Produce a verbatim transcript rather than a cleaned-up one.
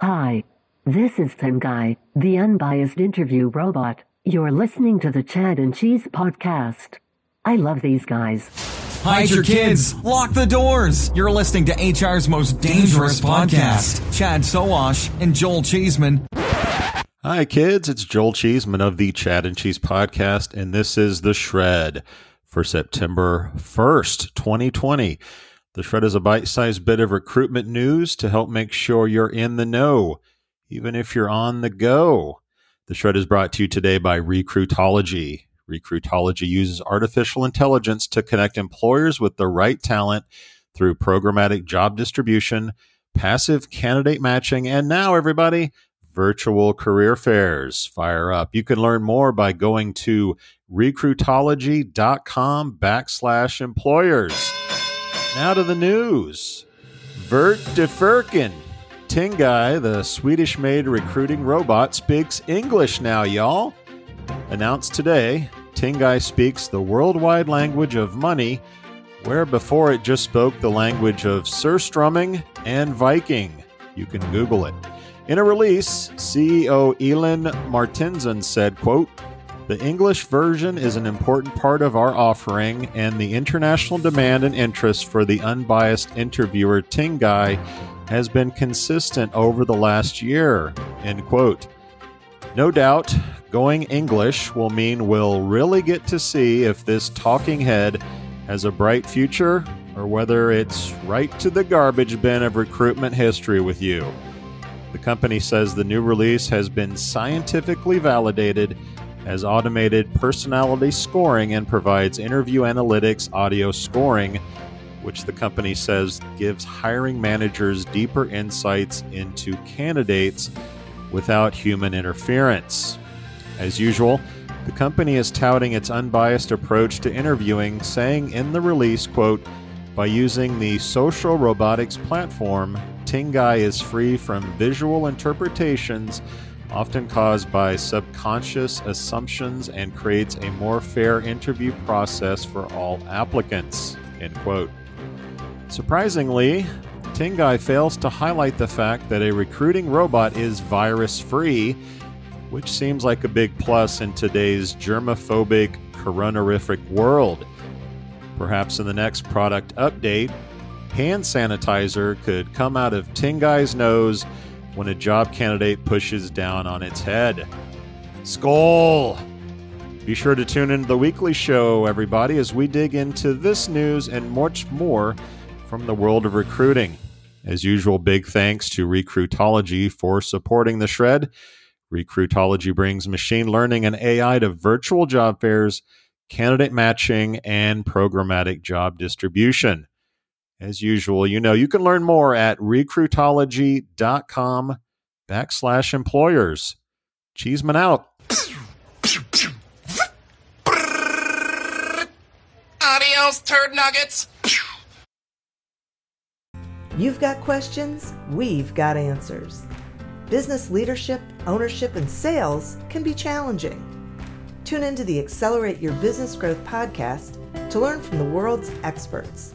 Hi. This is Tingai, the unbiased interview robot. You're listening to the Chad and Cheese podcast. I love these guys. Hide your kids. Lock the doors. You're listening to H R's most dangerous podcast. Chad Sowash and Joel Cheeseman. Hi, kids. It's Joel Cheeseman of the Chad and Cheese podcast, and this is The Shred for September first, twenty twenty. The Shred is a bite-sized bit of recruitment news to help make sure you're in the know, even if you're on the go. The Shred is brought to you today by Recruitology. Recruitology uses artificial intelligence to connect employers with the right talent through programmatic job distribution, passive candidate matching, and now, everybody, virtual career fairs. Fire up. You can learn more by going to recruitology.com backslash employers. Now to the news. Vert de Firken. Tingai, the Swedish-made recruiting robot, speaks English now, y'all. Announced today, Tingai speaks the worldwide language of money, where before it just spoke the language of surstrumming and Viking. You can Google it. In a release, C E O Elin Martinsen said, quote, "The English version is an important part of our offering, and the international demand and interest for the unbiased interviewer Tingai has been consistent over the last year," end quote. No doubt, going English will mean we'll really get to see if this talking head has a bright future or whether it's right to the garbage bin of recruitment history with you. The company says the new release has been scientifically validated as automated personality scoring and provides interview analytics audio scoring, which the company says gives hiring managers deeper insights into candidates without human interference. As usual, the company is touting its unbiased approach to interviewing, saying in the release, quote, "By using the social robotics platform, Tingai is free from visual interpretations often caused by subconscious assumptions and creates a more fair interview process for all applicants," end quote. Surprisingly, Tingai fails to highlight the fact that a recruiting robot is virus-free, which seems like a big plus in today's germophobic, coronarific world. Perhaps in the next product update, hand sanitizer could come out of Tingai's nose when a job candidate pushes down on its head. Skol! Be sure to tune into the weekly show, everybody, as we dig into this news and much more from the world of recruiting. As usual, big thanks to Recruitology for supporting The Shred. Recruitology brings machine learning and A I to virtual job fairs, candidate matching, and programmatic job distribution. As usual, you know, you can learn more at recruitology.com backslash employers. Cheeseman out. Adios, turd nuggets. You've got questions, we've got answers. Business leadership, ownership, and sales can be challenging. Tune into the Accelerate Your Business Growth podcast to learn from the world's experts.